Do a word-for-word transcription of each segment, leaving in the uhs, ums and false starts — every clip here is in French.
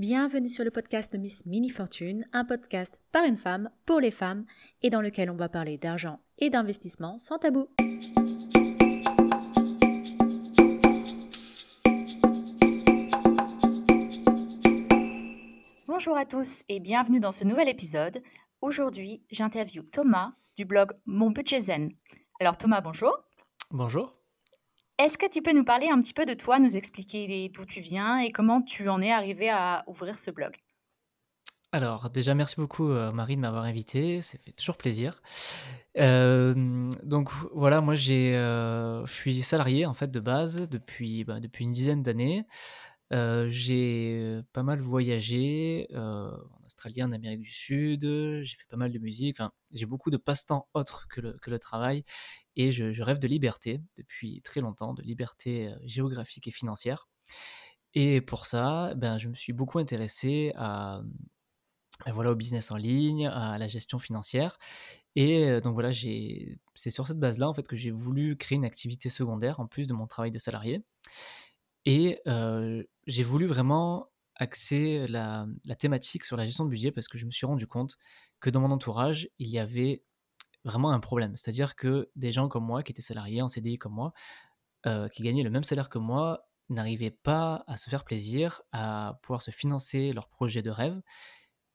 Bienvenue sur le podcast de Miss Mini Fortune, un podcast par une femme, pour les femmes, et dans lequel on va parler d'argent et d'investissement sans tabou. Bonjour à tous et bienvenue dans ce nouvel épisode. Aujourd'hui, j'interviewe Thomas du blog Mon Budget Zen. Alors Thomas, bonjour. Bonjour. Est-ce que tu peux nous parler un petit peu de toi, nous expliquer d'où tu viens et comment tu en es arrivé à ouvrir ce blog? Alors déjà, merci beaucoup euh, Marie de m'avoir invité, ça fait toujours plaisir. Euh, donc voilà, moi j'ai, euh, je suis salarié en fait de base depuis, bah, depuis une dizaine d'années. Euh, j'ai pas mal voyagé euh, en Australie, en Amérique du Sud, j'ai fait pas mal de musique, enfin, j'ai beaucoup de passe-temps autres que le, que le travail et je, je rêve de liberté depuis très longtemps, de liberté géographique et financière. Et pour ça, ben, je me suis beaucoup intéressé à, à, voilà, au business en ligne, à la gestion financière. Et donc voilà, j'ai, c'est sur cette base-là en fait, que j'ai voulu créer une activité secondaire en plus de mon travail de salarié. Et euh, j'ai voulu vraiment axer la, la thématique sur la gestion de budget parce que je me suis rendu compte que dans mon entourage, il y avait vraiment un problème. C'est-à-dire que des gens comme moi, qui étaient salariés en C D I comme moi, euh, qui gagnaient le même salaire que moi, n'arrivaient pas à se faire plaisir, à pouvoir se financer leurs projets de rêve.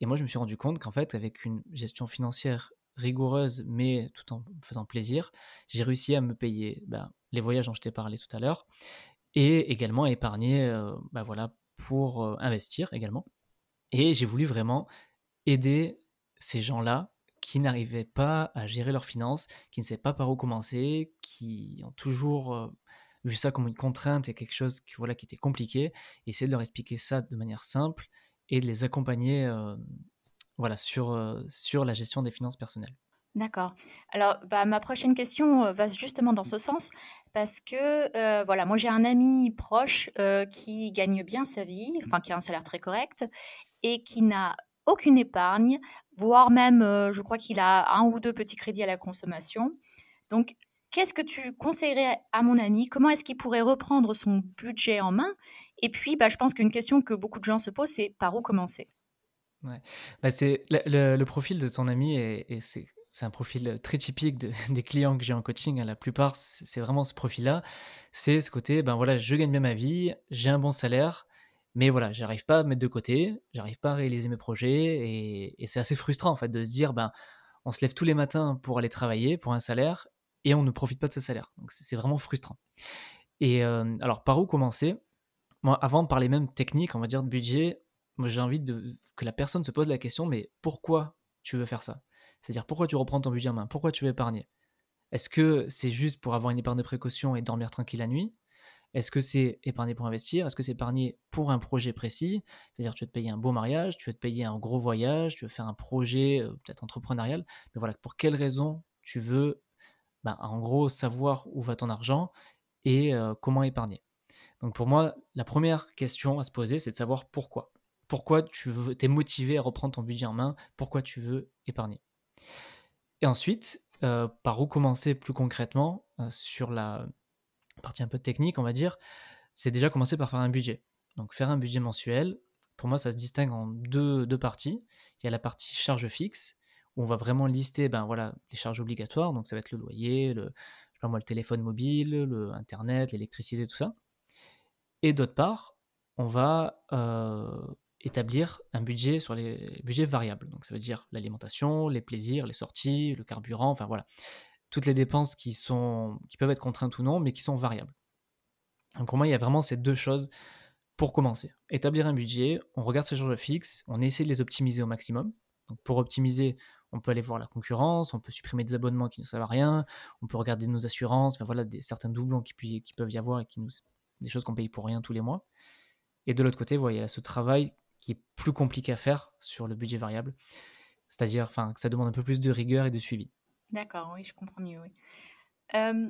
Et moi, je me suis rendu compte qu'en fait, avec une gestion financière rigoureuse, mais tout en faisant plaisir, j'ai réussi à me payer ben, les voyages dont je t'ai parlé tout à l'heure, et également épargner euh, bah voilà, pour euh, investir également. Et j'ai voulu vraiment aider ces gens-là qui n'arrivaient pas à gérer leurs finances, qui ne savaient pas par où commencer, qui ont toujours euh, vu ça comme une contrainte et quelque chose qui, voilà, qui était compliqué, essayer de leur expliquer ça de manière simple et de les accompagner euh, voilà, sur, euh, sur la gestion des finances personnelles. D'accord. Alors, bah, ma prochaine question va justement dans ce sens parce que, euh, voilà, moi j'ai un ami proche euh, qui gagne bien sa vie, enfin qui a un salaire très correct et qui n'a aucune épargne, voire même, euh, je crois qu'il a un ou deux petits crédits à la consommation. Donc, qu'est-ce que tu conseillerais à mon ami? Comment est-ce qu'il pourrait reprendre son budget en main? Et puis, bah, je pense qu'une question que beaucoup de gens se posent, c'est par où commencer? Ouais. Bah, c'est le, le, le profil de ton ami et, et c'est... C'est un profil très typique de, des clients que j'ai en coaching. La plupart, c'est vraiment ce profil-là. C'est ce côté, ben voilà, je gagne bien ma vie, j'ai un bon salaire, mais voilà, j'arrive pas à me mettre de côté, j'arrive pas à réaliser mes projets. Et, et c'est assez frustrant, en fait, de se dire, ben, on se lève tous les matins pour aller travailler, pour un salaire, et on ne profite pas de ce salaire. Donc, c'est, c'est vraiment frustrant. Et euh, alors, par où commencer? Moi, avant de parler même technique, on va dire de budget, moi, j'ai envie de, que la personne se pose la question, mais pourquoi tu veux faire ça? C'est-à-dire, pourquoi tu reprends ton budget en main? Pourquoi tu veux épargner? Est-ce que c'est juste pour avoir une épargne de précaution et dormir tranquille la nuit? Est-ce que c'est épargner pour investir? Est-ce que c'est épargner pour un projet précis? C'est-à-dire, tu veux te payer un beau mariage, tu veux te payer un gros voyage, tu veux faire un projet euh, peut-être entrepreneurial. Mais voilà, pour quelles raisons tu veux, ben, en gros, savoir où va ton argent et euh, comment épargner? Donc, pour moi, la première question à se poser, c'est de savoir pourquoi. Pourquoi tu es motivé à reprendre ton budget en main? Pourquoi tu veux épargner? Et ensuite, euh, par où commencer plus concrètement euh, sur la partie un peu technique, on va dire, c'est déjà commencer par faire un budget. Donc faire un budget mensuel, pour moi ça se distingue en deux, deux parties. Il y a la partie charges fixes, où on va vraiment lister ben, voilà, les charges obligatoires, donc ça va être le loyer, le, je sais pas moi, le téléphone mobile, le internet, l'électricité, tout ça. Et d'autre part, on va... Euh, établir un budget sur les budgets variables. Donc, ça veut dire l'alimentation, les plaisirs, les sorties, le carburant, enfin voilà. Toutes les dépenses qui, sont, qui peuvent être contraintes ou non, mais qui sont variables. Donc, pour moi, il y a vraiment ces deux choses pour commencer. Établir un budget, on regarde ces charges fixes, on essaie de les optimiser au maximum. Donc, pour optimiser, on peut aller voir la concurrence, on peut supprimer des abonnements qui ne servent à rien, on peut regarder nos assurances, enfin voilà, des, certains doublons qui, pu, qui peuvent y avoir et qui nous, des choses qu'on paye pour rien tous les mois. Et de l'autre côté, voilà, il y a ce travail qui est plus compliqué à faire sur le budget variable, c'est-à-dire enfin, que ça demande un peu plus de rigueur et de suivi. D'accord, oui, je comprends mieux. Oui. Euh,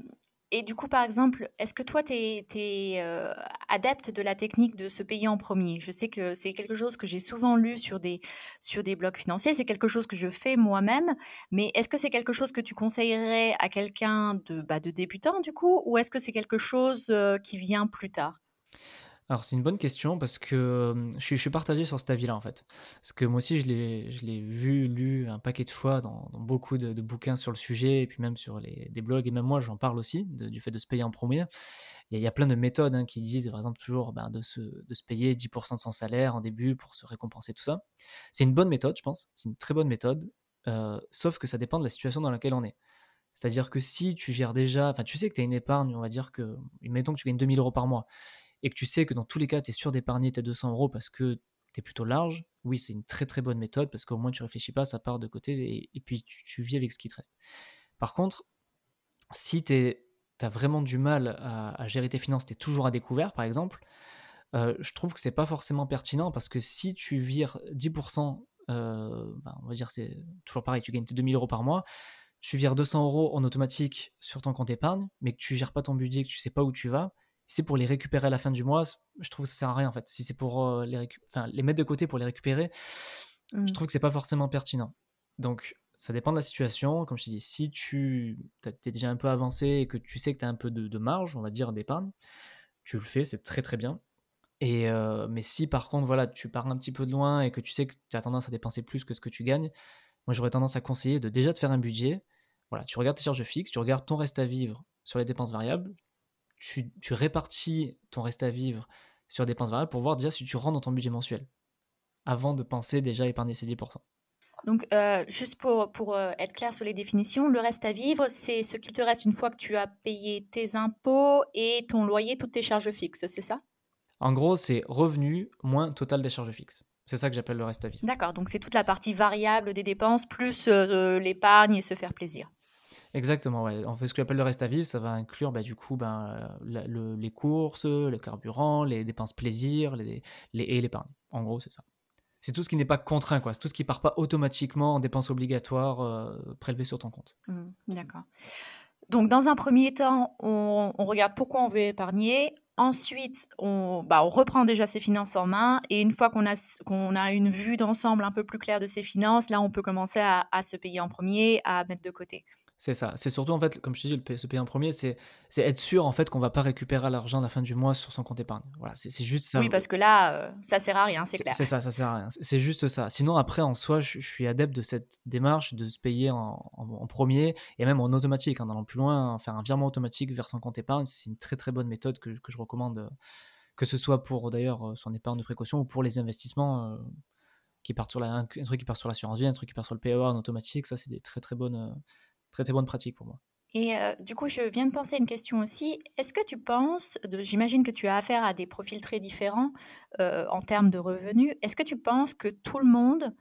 et du coup, par exemple, est-ce que toi, tu es euh, adepte de la technique de se payer en premier? Je sais que c'est quelque chose que j'ai souvent lu sur des, sur des blogs financiers, c'est quelque chose que je fais moi-même, mais est-ce que c'est quelque chose que tu conseillerais à quelqu'un de, bah, de débutant, du coup, ou est-ce que c'est quelque chose euh, qui vient plus tard? Alors, c'est une bonne question parce que euh, je suis, je suis partagé sur cet avis-là, en fait. Parce que moi aussi, je l'ai, je l'ai vu, lu un paquet de fois dans, dans beaucoup de, de bouquins sur le sujet, et puis même sur les, des blogs, et même moi, j'en parle aussi, de, du fait de se payer en premier. Il y a, il y a plein de méthodes hein, qui disent, par exemple, toujours ben, de, se, de se payer dix pour cent de son salaire en début pour se récompenser, tout ça. C'est une bonne méthode, je pense. C'est une très bonne méthode, euh, sauf que ça dépend de la situation dans laquelle on est. C'est-à-dire que si tu gères déjà, enfin tu sais que tu as une épargne, on va dire que, mettons que tu gagnes deux mille euros par mois, et que tu sais que dans tous les cas, tu es sûr d'épargner tes deux cents euros parce que tu es plutôt large, oui, c'est une très très bonne méthode parce qu'au moins tu réfléchis pas, ça part de côté et, et puis tu, tu vis avec ce qui te reste. Par contre, si tu as vraiment du mal à, à gérer tes finances, tu es toujours à découvert par exemple, euh, je trouve que c'est pas forcément pertinent parce que si tu vires dix pour cent, euh, bah, on va dire c'est toujours pareil, tu gagnes tes deux mille euros par mois, tu vires deux cents euros en automatique sur ton compte épargne, mais que tu gères pas ton budget, que tu sais pas où tu vas, c'est pour les récupérer à la fin du mois, je trouve que ça sert à rien en fait. Si c'est pour euh, les, récu- enfin, les mettre de côté pour les récupérer, mmh. je trouve que c'est pas forcément pertinent. Donc ça dépend de la situation. Comme je te dis, si tu es déjà un peu avancé et que tu sais que tu as un peu de, de marge, on va dire d'épargne, tu le fais, c'est très très bien. Et euh, mais si par contre voilà, tu pars un petit peu de loin et que tu sais que tu as tendance à dépenser plus que ce que tu gagnes, moi j'aurais tendance à conseiller de déjà te faire un budget. Voilà, tu regardes tes charges fixes, tu regardes ton reste à vivre sur les dépenses variables, tu, tu répartis ton reste à vivre sur les dépenses variables pour voir déjà si tu rentres dans ton budget mensuel avant de penser déjà à épargner ces dix pour cent. Donc, euh, juste pour, pour être clair sur les définitions, le reste à vivre, c'est ce qu'il te reste une fois que tu as payé tes impôts et ton loyer, toutes tes charges fixes, c'est ça ? En gros, c'est revenu moins total des charges fixes. C'est ça que j'appelle le reste à vivre. D'accord, donc c'est toute la partie variable des dépenses plus euh, l'épargne et se faire plaisir. Exactement, ouais. En fait, ce que j'appelle le reste à vivre, ça va inclure bah, du coup bah, la, le, les courses, le carburant, les dépenses plaisir les, les, et l'épargne. En gros, c'est ça. C'est tout ce qui n'est pas contraint, quoi. C'est tout ce qui ne part pas automatiquement en dépenses obligatoires euh, prélevées sur ton compte. Mmh, d'accord. Donc, dans un premier temps, on, on regarde pourquoi on veut épargner. Ensuite, on, bah, on reprend déjà ses finances en main et une fois qu'on a, qu'on a une vue d'ensemble un peu plus claire de ses finances, là, on peut commencer à, à se payer en premier, à mettre de côté. C'est ça. C'est surtout, en fait, comme je te dis, se payer en premier, c'est, c'est être sûr, en fait, qu'on ne va pas récupérer l'argent à la fin du mois sur son compte épargne. Voilà, c'est, c'est juste ça. Oui, parce que là, euh, ça ne sert à rien, c'est, c'est clair. C'est ça, ça ne sert à rien. C'est juste ça. Sinon, après, en soi, je, je suis adepte de cette démarche de se payer en, en, en premier et même en automatique, en allant plus loin, faire un virement automatique vers son compte épargne. C'est une très, très bonne méthode que, que je recommande, que ce soit pour, d'ailleurs, son épargne de précaution ou pour les investissements euh, qui partent sur la, un, un truc qui part sur l'assurance vie, un truc qui part sur le P E A en automatique. Ça, c'est des très, très bonnes... Euh, très très bonne pratique pour moi. Et euh, du coup, je viens de penser à une question aussi. Est-ce que tu penses, de, j'imagine que tu as affaire à des profils très différents euh, en termes de revenus, est-ce que tu penses que tout le monde,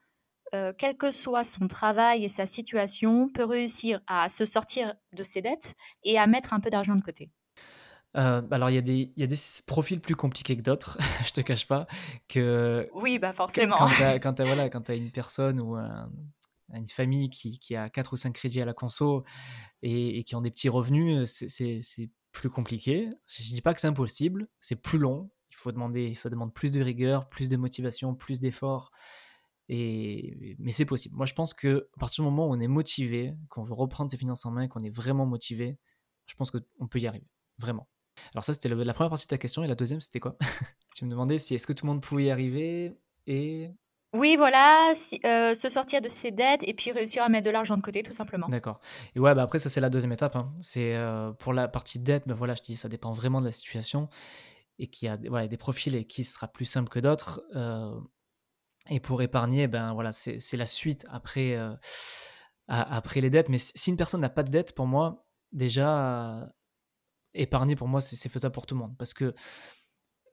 euh, quel que soit son travail et sa situation, peut réussir à se sortir de ses dettes et à mettre un peu d'argent de côté ? Euh, alors, il y, y a des profils plus compliqués que d'autres, je te cache pas. Que, oui, bah forcément. Quand tu as quand voilà, une personne ou un... une famille qui, qui a quatre ou cinq crédits à la conso et, et qui ont des petits revenus, c'est, c'est, c'est plus compliqué. Je dis pas que c'est impossible, c'est plus long. Il faut demander, ça demande plus de rigueur, plus de motivation, plus d'efforts. Et, mais c'est possible. Moi, je pense qu'à partir du moment où on est motivé, qu'on veut reprendre ses finances en main, qu'on est vraiment motivé, je pense qu'on peut y arriver, vraiment. Alors ça, c'était le, la première partie de ta question. Et la deuxième, c'était quoi ? Tu me demandais si est-ce que tout le monde pouvait y arriver et... Oui, voilà, si, euh, se sortir de ses dettes et puis réussir à mettre de l'argent de côté, tout simplement. D'accord. Et ouais, bah après, ça, c'est la deuxième étape. Hein. C'est euh, pour la partie dette, bah voilà, je te dis, ça dépend vraiment de la situation et qu'il y a voilà, des profils et qui sera plus simple que d'autres. Euh, et pour épargner, ben voilà, c'est, c'est la suite après, euh, à, après les dettes. Mais si une personne n'a pas de dette, pour moi, déjà, euh, épargner, pour moi, c'est, c'est faisable pour tout le monde. Parce que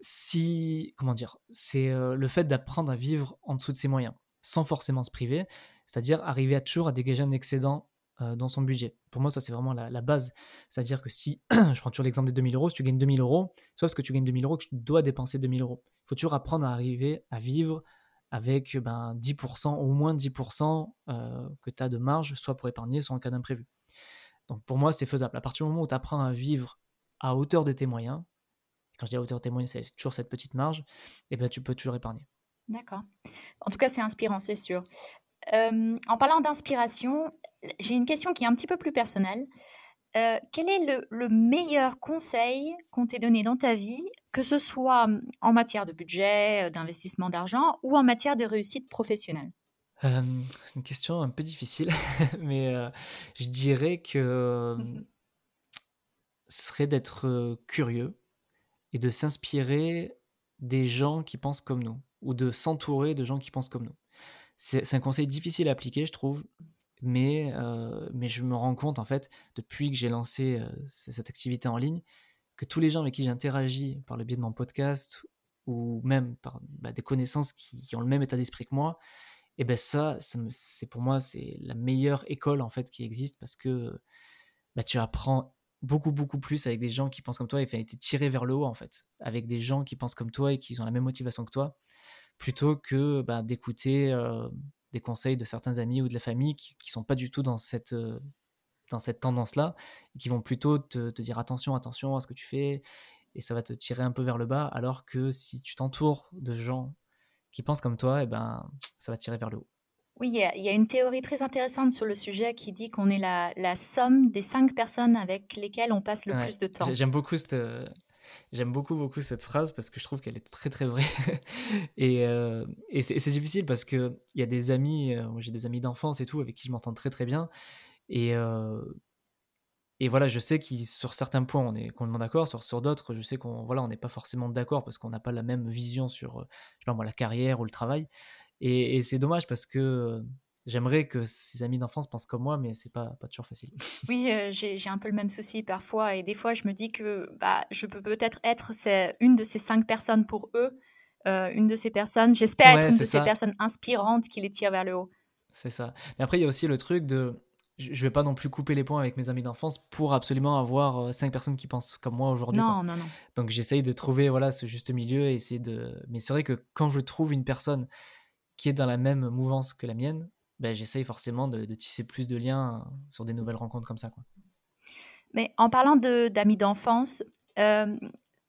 Si, comment dire, c'est euh, le fait d'apprendre à vivre en dessous de ses moyens, sans forcément se priver, c'est-à-dire arriver à toujours à dégager un excédent euh, dans son budget. Pour moi, ça, c'est vraiment la, la base. C'est-à-dire que si, je prends toujours l'exemple des deux mille euros, si tu gagnes deux mille euros, c'est pas parce que tu gagnes deux mille euros que tu dois dépenser deux mille euros. Il faut toujours apprendre à arriver à vivre avec ben, dix pour cent, au moins dix pour cent euh, que tu as de marge, soit pour épargner, soit en cas d'imprévu. Donc pour moi, c'est faisable. À partir du moment où tu apprends à vivre à hauteur de tes moyens, quand je dis à hauteur témoin, c'est toujours cette petite marge, et bien tu peux toujours épargner. D'accord. En tout cas, c'est inspirant, c'est sûr. Euh, en parlant d'inspiration, j'ai une question qui est un petit peu plus personnelle. Euh, quel est le, le meilleur conseil qu'on t'ait donné dans ta vie, que ce soit en matière de budget, d'investissement d'argent ou en matière de réussite professionnelle? Euh, c'est une question un peu difficile, mais euh, je dirais que euh, mm-hmm. ce serait d'être euh, curieux et de s'inspirer des gens qui pensent comme nous, ou de s'entourer de gens qui pensent comme nous. C'est, c'est un conseil difficile à appliquer, je trouve, mais, euh, mais je me rends compte, en fait, depuis que j'ai lancé euh, cette activité en ligne, que tous les gens avec qui j'interagis par le biais de mon podcast, ou même par bah, des connaissances qui, qui ont le même état d'esprit que moi, et ben ça, ça me, c'est pour moi, c'est la meilleure école, en fait, qui existe, parce que bah, tu apprends beaucoup, beaucoup plus avec des gens qui pensent comme toi, et tu es tiré vers le haut, en fait, avec des gens qui pensent comme toi et qui ont la même motivation que toi, plutôt que bah, d'écouter euh, des conseils de certains amis ou de la famille qui ne sont pas du tout dans cette, euh, dans cette tendance-là, et qui vont plutôt te, te dire attention, attention à ce que tu fais, et ça va te tirer un peu vers le bas, alors que si tu t'entoures de gens qui pensent comme toi, et ben, ça va tirer vers le haut. Oui, il y, y a une théorie très intéressante sur le sujet qui dit qu'on est la, la somme des cinq personnes avec lesquelles on passe le ouais, plus de temps. J'aime beaucoup cette, euh, j'aime beaucoup, beaucoup cette phrase parce que je trouve qu'elle est très, très vraie. et, euh, et, c'est, et c'est difficile parce qu'il y a des amis, euh, moi j'ai des amis d'enfance et tout, avec qui je m'entends très, très bien. Et, euh, et voilà, je sais que sur certains points, on est complètement d'accord, sur, sur d'autres, je sais qu'on voilà, on n'est pas forcément d'accord parce qu'on n'a pas la même vision sur je sais pas, moi, la carrière ou le travail. Et, et c'est dommage parce que j'aimerais que ces amis d'enfance pensent comme moi, mais c'est pas, pas toujours facile. Oui, euh, j'ai, j'ai un peu le même souci parfois. Et des fois, je me dis que bah, je peux peut-être être ces, une de ces cinq personnes pour eux, euh, une de ces personnes. J'espère ouais, être une de ça. ces personnes inspirantes qui les tirent vers le haut. C'est ça. Mais après, il y a aussi le truc de... Je vais pas non plus couper les ponts avec mes amis d'enfance pour absolument avoir cinq personnes qui pensent comme moi aujourd'hui. Non, quoi. non, non. Donc, j'essaye de trouver voilà, ce juste milieu et essayer de... Mais c'est vrai que quand je trouve une personne... qui est dans la même mouvance que la mienne, ben j'essaye forcément de, de tisser plus de liens sur des nouvelles rencontres comme ça, quoi. Mais en parlant de, d'amis d'enfance, euh,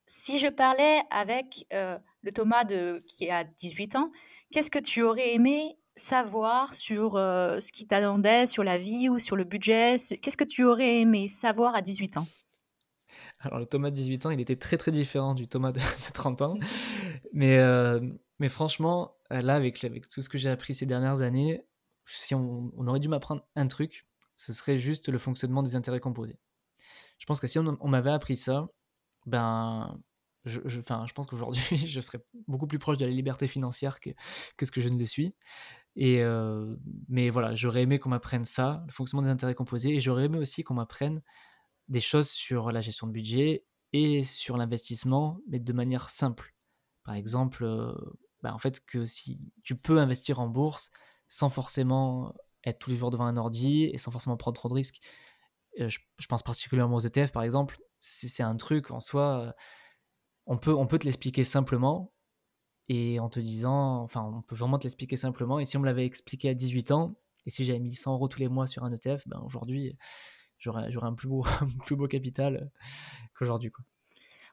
si je parlais avec euh, le Thomas de, qui a dix-huit ans, qu'est-ce que tu aurais aimé savoir sur euh, ce qui t'attendait, sur la vie ou sur le budget? Qu'est-ce que tu aurais aimé savoir à dix-huit ans? Alors, le Thomas de dix-huit ans, il était très, très différent du Thomas de, de trente ans. Mais, euh, mais franchement, là, avec, avec tout ce que j'ai appris ces dernières années, si on, on aurait dû m'apprendre un truc, ce serait juste le fonctionnement des intérêts composés. Je pense que si on, on m'avait appris ça, ben, je, je, je pense qu'aujourd'hui, je serais beaucoup plus proche de la liberté financière que, que ce que je ne le suis. Et, euh, mais voilà, j'aurais aimé qu'on m'apprenne ça, le fonctionnement des intérêts composés, et j'aurais aimé aussi qu'on m'apprenne des choses sur la gestion de budget et sur l'investissement, mais de manière simple. Par exemple, euh, bah en fait, que si tu peux investir en bourse sans forcément être tous les jours devant un ordi et sans forcément prendre trop de risques. Euh, je, je pense particulièrement aux E T F, par exemple. C'est, c'est un truc, en soi, on peut, on peut te l'expliquer simplement et en te disant... Enfin, on peut vraiment te l'expliquer simplement. Et si on me l'avait expliqué à dix-huit ans, et si j'avais mis cent euros tous les mois sur un E T F, ben aujourd'hui... j'aurais, j'aurais un plus beau, un plus beau capital qu'aujourd'hui, quoi.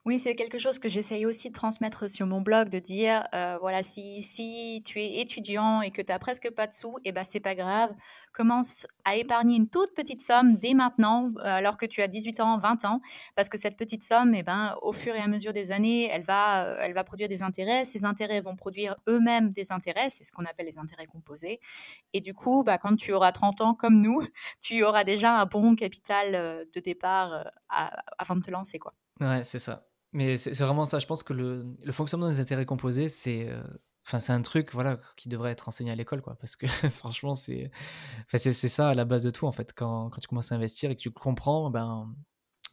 Oui, c'est quelque chose que j'essaye aussi de transmettre sur mon blog, de dire, euh, voilà, si, si tu es étudiant et que tu n'as presque pas de sous, eh ben, c'est pas grave. Commence à épargner une toute petite somme dès maintenant, alors que tu as dix-huit ans, vingt ans, parce que cette petite somme, eh ben, au fur et à mesure des années, elle va, elle va produire des intérêts. Ces intérêts vont produire eux-mêmes des intérêts, c'est ce qu'on appelle les intérêts composés. Et du coup, bah, quand tu auras trente ans comme nous, tu auras déjà un bon capital de départ à, avant de te lancer, quoi. Ouais, c'est ça. Mais c'est, c'est vraiment ça. Je pense que le, le fonctionnement des intérêts composés, c'est, euh, enfin, c'est un truc voilà, qui devrait être enseigné à l'école, quoi, parce que franchement, c'est, enfin, c'est, c'est ça à la base de tout. En fait. Quand, quand tu commences à investir et que tu comprends, ben,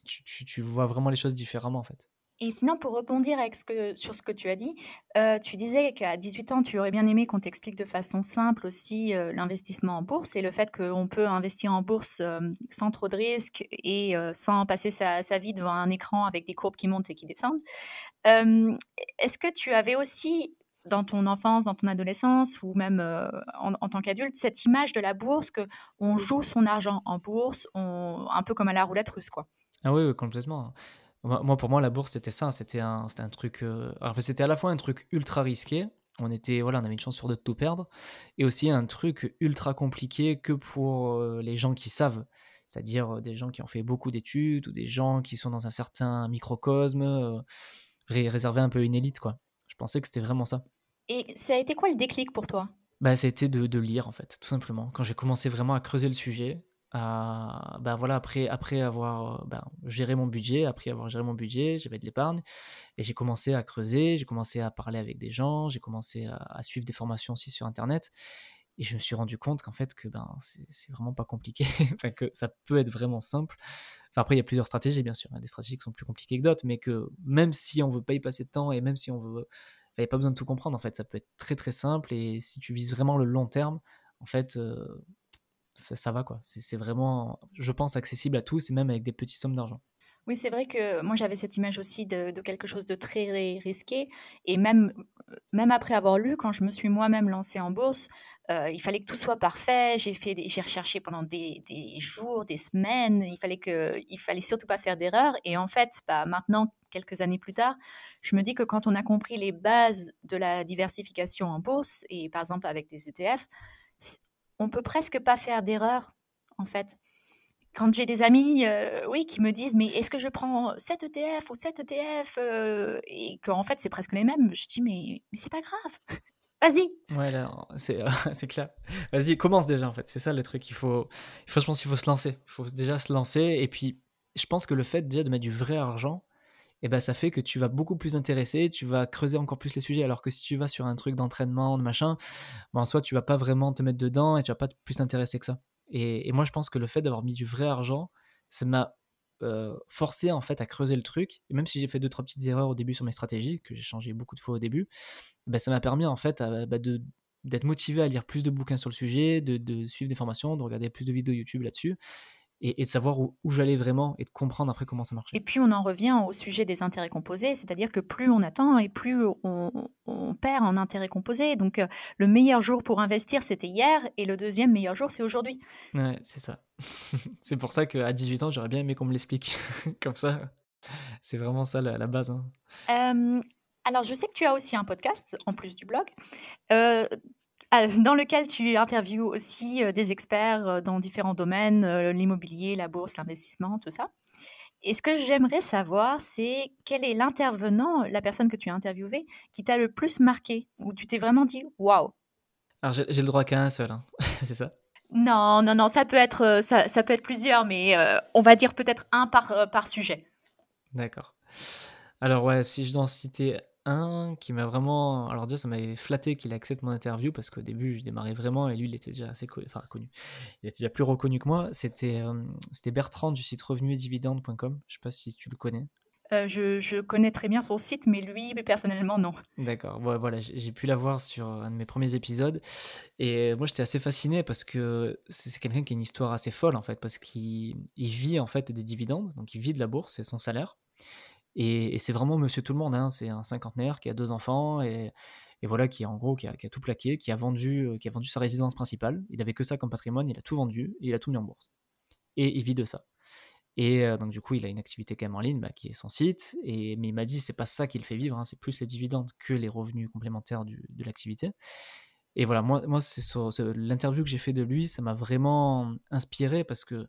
tu, tu, tu vois vraiment les choses différemment. En fait. Et sinon, pour rebondir avec ce que, sur ce que tu as dit, euh, tu disais qu'à dix-huit ans, tu aurais bien aimé qu'on t'explique de façon simple aussi euh, l'investissement en bourse et le fait qu'on peut investir en bourse euh, sans trop de risques et euh, sans passer sa, sa vie devant un écran avec des courbes qui montent et qui descendent. Euh, est-ce que tu avais aussi, dans ton enfance, dans ton adolescence ou même euh, en, en tant qu'adulte, cette image de la bourse qu'on joue son argent en bourse, on, un peu comme à la roulette russe, quoi? Ah oui, oui, complètement. Moi, pour moi, la bourse, c'était ça. C'était un, c'était un truc. Euh... Alors, c'était à la fois un truc ultra risqué. On était, voilà, on avait une chance sur deux de tout perdre, et aussi un truc ultra compliqué que pour euh, les gens qui savent. c'est-à-dire des gens qui ont fait beaucoup d'études ou des gens qui sont dans un certain microcosme, euh, ré- réservé un peu à une élite, quoi. Je pensais que c'était vraiment ça. Et ça a été quoi le déclic pour toi ? Bah, ça a été de, de lire, en fait, tout simplement. Quand j'ai commencé vraiment à creuser le sujet, à, bah, voilà, après, après avoir bah, géré mon budget, après avoir géré mon budget, j'avais de l'épargne, et j'ai commencé à creuser, j'ai commencé à parler avec des gens, j'ai commencé à, à suivre des formations aussi sur Internet. Et je me suis rendu compte qu'en fait, que ben, c'est, c'est vraiment pas compliqué, enfin, que ça peut être vraiment simple. Enfin, après, il y a plusieurs stratégies, bien sûr, hein, des stratégies qui sont plus compliquées que d'autres, mais que même si on veut pas y passer de temps et même si on veut. Enfin, il n'y a pas besoin de tout comprendre, en fait, ça peut être très très simple. Et si tu vises vraiment le long terme, en fait, euh, ça, ça va, quoi. C'est, c'est vraiment, je pense, accessible à tous et même avec des petites sommes d'argent. Oui, c'est vrai que moi, j'avais cette image aussi de, de quelque chose de très risqué. Et même, même après avoir lu, quand je me suis moi-même lancée en bourse, euh, il fallait que tout soit parfait. J'ai, fait des, j'ai recherché pendant des, des jours, des semaines. Il fallait que, il fallait surtout pas faire d'erreur. Et en fait, bah, maintenant, quelques années plus tard, je me dis que quand on a compris les bases de la diversification en bourse, et par exemple avec des E T F, on peut presque pas faire d'erreur, en fait. Quand j'ai des amis euh, oui, qui me disent « mais est-ce que je prends sept E T F ou sept E T F euh, ?» et qu'en fait, c'est presque les mêmes. Je dis « mais, mais c'est pas grave, vas-y !» Ouais, là, c'est, euh, c'est clair. Vas-y, commence déjà, en fait. C'est ça le truc. Il faut, il faut, je pense qu'il faut se lancer. Il faut déjà se lancer. Et puis, je pense que le fait déjà de mettre du vrai argent, eh ben, ça fait que tu vas beaucoup plus t'intéresser, tu vas creuser encore plus les sujets, alors que si tu vas sur un truc d'entraînement, de machin, ben, en soi, tu vas pas vraiment te mettre dedans et tu vas pas plus t'intéresser que ça. Et, et moi, je pense que le fait d'avoir mis du vrai argent, ça m'a euh, forcé en fait à creuser le truc. Et même si j'ai fait deux trois petites erreurs au début sur mes stratégies, que j'ai changé beaucoup de fois au début, bah, ça m'a permis en fait à, bah, de, d'être motivé à lire plus de bouquins sur le sujet, de, de suivre des formations, de regarder plus de vidéos YouTube là-dessus. Et, et de savoir où, où j'allais vraiment et de comprendre après comment ça marchait. Et puis on en revient au sujet des intérêts composés, c'est-à-dire que plus on attend et plus on, on perd en intérêts composés. Donc euh, le meilleur jour pour investir, c'était hier, et le deuxième meilleur jour, c'est aujourd'hui. Ouais, c'est ça. C'est pour ça qu'à dix-huit ans, j'aurais bien aimé qu'on me l'explique. Comme ça, c'est vraiment ça la, la base. Hein. Euh, alors je sais que tu as aussi un podcast, en plus du blog, euh, dans lequel tu interviews aussi des experts dans différents domaines, l'immobilier, la bourse, l'investissement, tout ça. Et ce que j'aimerais savoir, c'est quel est l'intervenant, la personne que tu as interviewée, qui t'a le plus marqué, où tu t'es vraiment dit « waouh ». Alors, j'ai, j'ai le droit qu'à un seul, hein. C'est ça ? Non, non, non, ça peut être, ça, ça peut être plusieurs, mais euh, on va dire peut-être un par, euh, par sujet. D'accord. Alors, ouais, si je dois en citer... un qui m'a vraiment... Alors déjà, ça m'avait flatté qu'il accepte mon interview, parce qu'au début, je démarrais vraiment, et lui, il était déjà assez co... enfin, connu. Il était déjà plus reconnu que moi. C'était, euh, c'était Bertrand du site Revenu et Dividende point com. Je ne sais pas si tu le connais. Euh, je, je connais très bien son site, mais lui, personnellement, non. D'accord. Bon, voilà, j'ai, j'ai pu l'avoir sur un de mes premiers épisodes. Et moi, j'étais assez fasciné, parce que c'est, c'est quelqu'un qui a une histoire assez folle, en fait, parce qu'il il vit, en fait, des dividendes. Donc, il vit de la bourse, c'est son salaire. Et, et c'est vraiment monsieur tout le monde, hein. C'est un cinquantenaire qui a deux enfants et, et voilà, qui en gros qui a, qui a tout plaqué, qui a, vendu, qui a vendu sa résidence principale, il avait que ça comme patrimoine, il a tout vendu, et il a tout mis en bourse. Et il vit de ça. Et euh, donc du coup, il a une activité quand même en ligne, bah, qui est son site, et, mais il m'a dit c'est pas ça qui le fait vivre, hein. C'est plus les dividendes que les revenus complémentaires du, de l'activité. Et voilà, moi, moi c'est sur, sur l'interview que j'ai fait de lui, ça m'a vraiment inspiré, parce que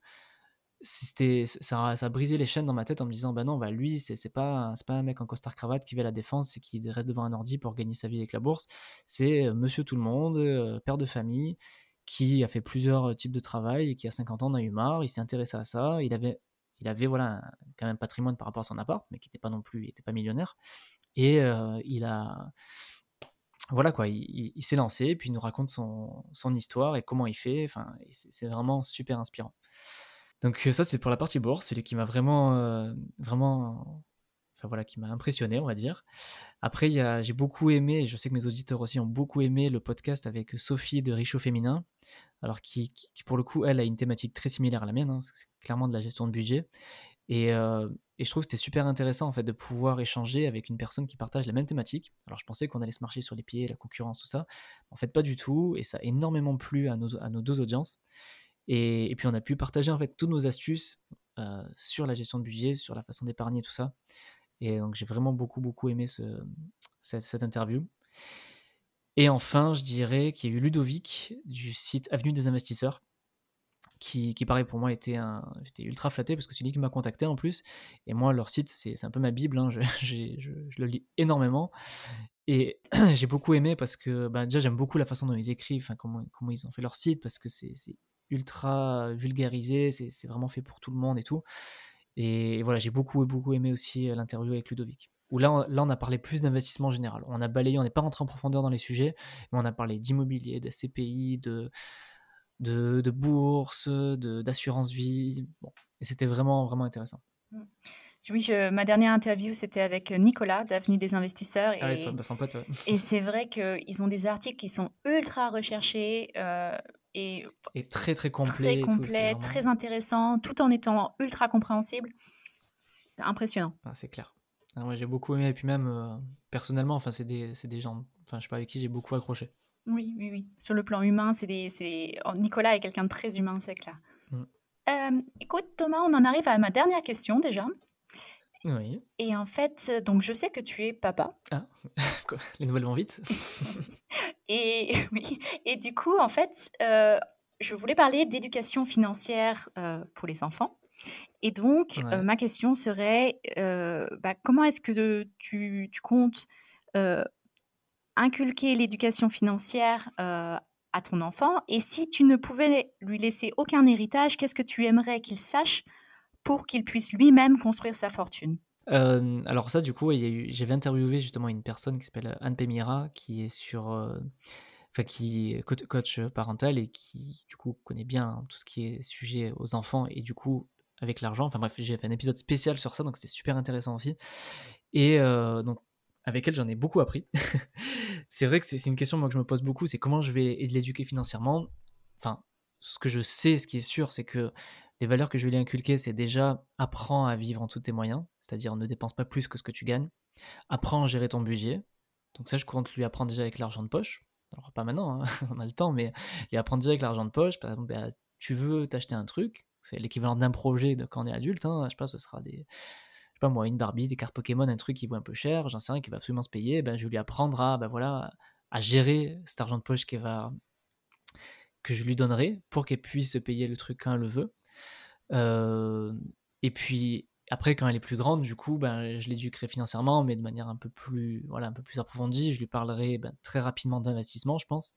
C'était, ça, ça a brisé les chaînes dans ma tête en me disant bah non, bah lui c'est, c'est, pas, c'est pas un mec en costard-cravate qui va à la défense et qui reste devant un ordi pour gagner sa vie avec la bourse. C'est monsieur tout le monde, père de famille, qui a fait plusieurs types de travail et qui à cinquante ans en a eu marre. Il s'est intéressé à ça, il avait, il avait voilà, quand même un patrimoine par rapport à son appart, mais qui n'était pas non plus, il n'était pas millionnaire, et euh, il a... Voilà quoi, il, il, il s'est lancé, puis il nous raconte son, son histoire et comment il fait. Enfin, c'est, c'est vraiment super inspirant. Donc ça, c'est pour la partie bourse, celui qui m'a vraiment, euh, vraiment, enfin voilà, qui m'a impressionné, on va dire. Après, il y a, j'ai beaucoup aimé, et je sais que mes auditeurs aussi ont beaucoup aimé le podcast avec Sophie de Richaud Féminin, alors qui, qui, qui pour le coup, elle a une thématique très similaire à la mienne, hein, c'est clairement de la gestion de budget. Et, euh, et je trouve que c'était super intéressant en fait de pouvoir échanger avec une personne qui partage la même thématique. Alors je pensais qu'on allait se marcher sur les pieds, la concurrence, tout ça. En fait, pas du tout, et ça a énormément plu à nos, à nos deux audiences. Et, et puis on a pu partager en fait toutes nos astuces euh, sur la gestion de budget, sur la façon d'épargner, tout ça. Et donc j'ai vraiment beaucoup beaucoup aimé ce, cette, cette interview. Et enfin, je dirais qu'il y a eu Ludovic du site Avenues des investisseurs qui, qui pareil pour moi était un... J'étais ultra flatté parce que c'est lui qui m'a contacté en plus. Et moi, leur site, c'est, c'est un peu ma bible, hein. je, je, je, je le lis énormément. Et j'ai beaucoup aimé parce que bah, déjà, j'aime beaucoup la façon dont ils écrivent, comment, comment ils ont fait leur site, parce que c'est, c'est ultra vulgarisé, c'est, c'est vraiment fait pour tout le monde et tout. Et, et voilà, j'ai beaucoup, beaucoup aimé aussi l'interview avec Ludovic. Où là on, là, on a parlé plus d'investissement en général. On a balayé, on n'est pas rentré en profondeur dans les sujets, mais on a parlé d'immobilier, de C P I, de, de, de bourse, de, d'assurance vie. Bon. Et c'était vraiment, vraiment intéressant. Oui, je, ma dernière interview, c'était avec Nicolas d'Avenues des investisseurs. Et, ah oui, ça me semble pas. Et c'est vrai qu'ils ont des articles qui sont ultra recherchés. Euh, et, et très, très complets. Très complets, vraiment... très intéressants, tout en étant ultra compréhensibles. C'est impressionnant. Ah, c'est clair. Alors, ouais, j'ai beaucoup aimé, et puis même euh, personnellement, enfin, c'est des, c'est des gens, enfin, je sais pas, avec qui j'ai beaucoup accroché. Oui, oui, oui. Sur le plan humain, c'est des, c'est... Oh, Nicolas est quelqu'un de très humain, c'est clair. Mm. Euh, écoute, Thomas, on en arrive à ma dernière question déjà. Oui. Et en fait, donc, je sais que tu es papa. Ah, quoi, les nouvelles vont vite. et oui. Et du coup, en fait, euh, je voulais parler d'éducation financière euh, pour les enfants. Et donc, ouais. euh, ma question serait, euh, bah, comment est-ce que tu, tu comptes euh, inculquer l'éducation financière euh, à ton enfant? Et si tu ne pouvais lui laisser aucun héritage, qu'est-ce que tu aimerais qu'il sache pour qu'il puisse lui-même construire sa fortune? Euh, alors ça, du coup, il y a eu, j'avais interviewé justement une personne qui s'appelle Anne Pemira, qui est sur... Euh... Enfin, qui est coach parental et qui, du coup, connaît bien tout ce qui est sujet aux enfants et du coup, avec l'argent. Enfin bref, j'ai fait un épisode spécial sur ça, donc c'était super intéressant aussi. Et euh, donc, avec elle, j'en ai beaucoup appris. C'est vrai que c'est, c'est une question moi, que je me pose beaucoup, c'est comment je vais l'éduquer financièrement. Enfin, ce que je sais, ce qui est sûr, c'est que les valeurs que je vais lui inculquer, c'est déjà apprends à vivre en tous tes moyens, c'est-à-dire ne dépense pas plus que ce que tu gagnes, apprends à gérer ton budget. Donc ça, je compte lui apprendre déjà avec l'argent de poche. Alors pas maintenant, hein, on a le temps, mais les apprendre direct l'argent de poche, par exemple, bah, tu veux t'acheter un truc, c'est l'équivalent d'un projet de quand on est adulte, hein, je sais pas, ce sera des, je sais pas moi, une Barbie, des cartes Pokémon, un truc qui vaut un peu cher, j'en sais rien, qui va absolument se payer, bah, je vais lui apprendre à, bah, voilà, à gérer cet argent de poche qui va, que je lui donnerai pour qu'elle puisse se payer le truc quand elle le veut. Euh, et puis après, quand elle est plus grande, du coup, ben, je l'éduquerai financièrement, mais de manière un peu plus, voilà, un peu plus approfondie. Je lui parlerai ben, très rapidement d'investissement, je pense.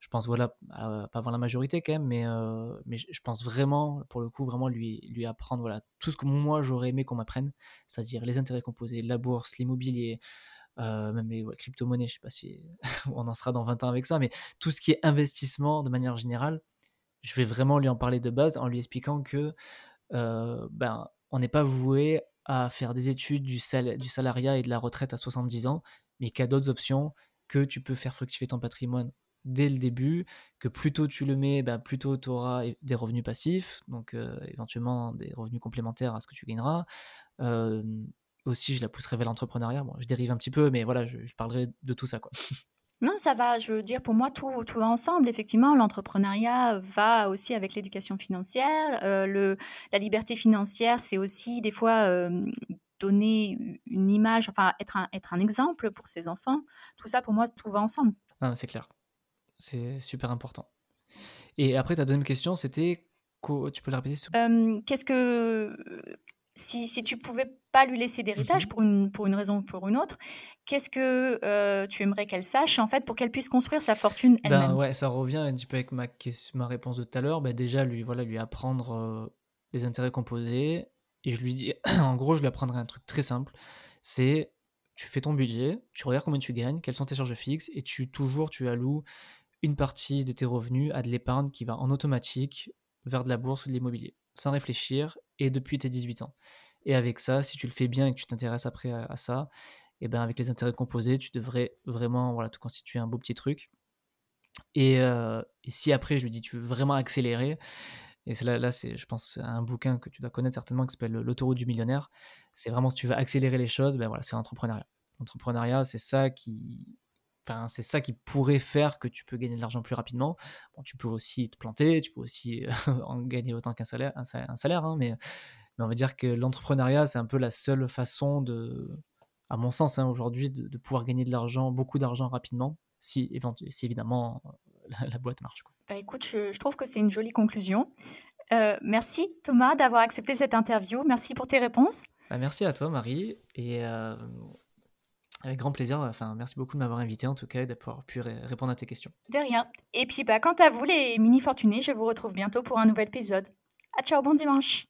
Je pense, voilà, à, pas avant la majorité quand même, mais, euh, mais je pense vraiment, pour le coup, vraiment lui, lui apprendre voilà, tout ce que moi, j'aurais aimé qu'on m'apprenne, c'est-à-dire les intérêts composés, la bourse, l'immobilier, euh, même les ouais, crypto-monnaies, je ne sais pas si on en sera dans vingt ans avec ça, mais tout ce qui est investissement de manière générale, je vais vraiment lui en parler de base en lui expliquant que, euh, ben, on n'est pas voué à faire des études du, sal- du salariat et de la retraite à soixante-dix ans, mais qu'il y a d'autres options, que tu peux faire fructifier ton patrimoine dès le début, que plus tôt tu le mets, bah, plus tôt tu auras des revenus passifs, donc euh, éventuellement des revenus complémentaires à ce que tu gagneras. Euh, aussi, je la pousserai vers l'entrepreneuriat. Bon, je dérive un petit peu, mais voilà, je, je parlerai de tout ça, quoi. Non, ça va, je veux dire, pour moi, tout, tout va ensemble. Effectivement, l'entrepreneuriat va aussi avec l'éducation financière. Euh, le, la liberté financière, c'est aussi des fois euh, donner une image, enfin, être un, être un exemple pour ses enfants. Tout ça, pour moi, tout va ensemble. Non, c'est clair. C'est super important. Et après, ta deuxième question, c'était... Tu peux la répéter s'il te plaît ? euh, Qu'est-ce que... Si, si tu ne pouvais pas lui laisser d'héritage pour une, pour une raison ou pour une autre, qu'est-ce que euh, tu aimerais qu'elle sache, en fait, pour qu'elle puisse construire sa fortune elle-même ? Ben ouais, ça revient un petit peu avec ma, ma réponse de tout à l'heure. Ben déjà, lui, voilà, lui apprendre euh, les intérêts composés. Et je lui dis, en gros, je lui apprendrai un truc très simple. C'est, tu fais ton budget, tu regardes combien tu gagnes, quelles sont tes charges fixes, et tu toujours, tu alloues une partie de tes revenus à de l'épargne qui va en automatique vers de la bourse ou de l'immobilier, sans réfléchir, et depuis tes dix-huit ans. Et avec ça, si tu le fais bien et que tu t'intéresses après à, à ça, et ben avec les intérêts composés, tu devrais vraiment voilà, te constituer un beau petit truc. Et, euh, et si après, je lui dis, tu veux vraiment accélérer, et c'est là, là c'est, je pense, un bouquin que tu dois connaître certainement qui s'appelle L'autoroute du millionnaire, c'est vraiment si tu veux accélérer les choses, ben voilà, c'est l'entrepreneuriat. L'entrepreneuriat, c'est ça qui... Enfin, c'est ça qui pourrait faire que tu peux gagner de l'argent plus rapidement. Bon, tu peux aussi te planter, tu peux aussi en gagner autant qu'un salaire, un salaire, un salaire hein, mais, mais on va dire que l'entrepreneuriat, c'est un peu la seule façon, de, à mon sens, hein, aujourd'hui, de, de pouvoir gagner de l'argent, beaucoup d'argent rapidement, si, si évidemment la, la boîte marche, quoi. Bah écoute, je, je trouve que c'est une jolie conclusion. Euh, merci Thomas d'avoir accepté cette interview. Merci pour tes réponses. Bah, merci à toi Marie et euh, avec grand plaisir. Enfin, merci beaucoup de m'avoir invité en tout cas et d'avoir pu ré- répondre à tes questions. De rien. Et puis bah, quant à vous les mini fortunés, je vous retrouve bientôt pour un nouvel épisode. À ciao, bon dimanche.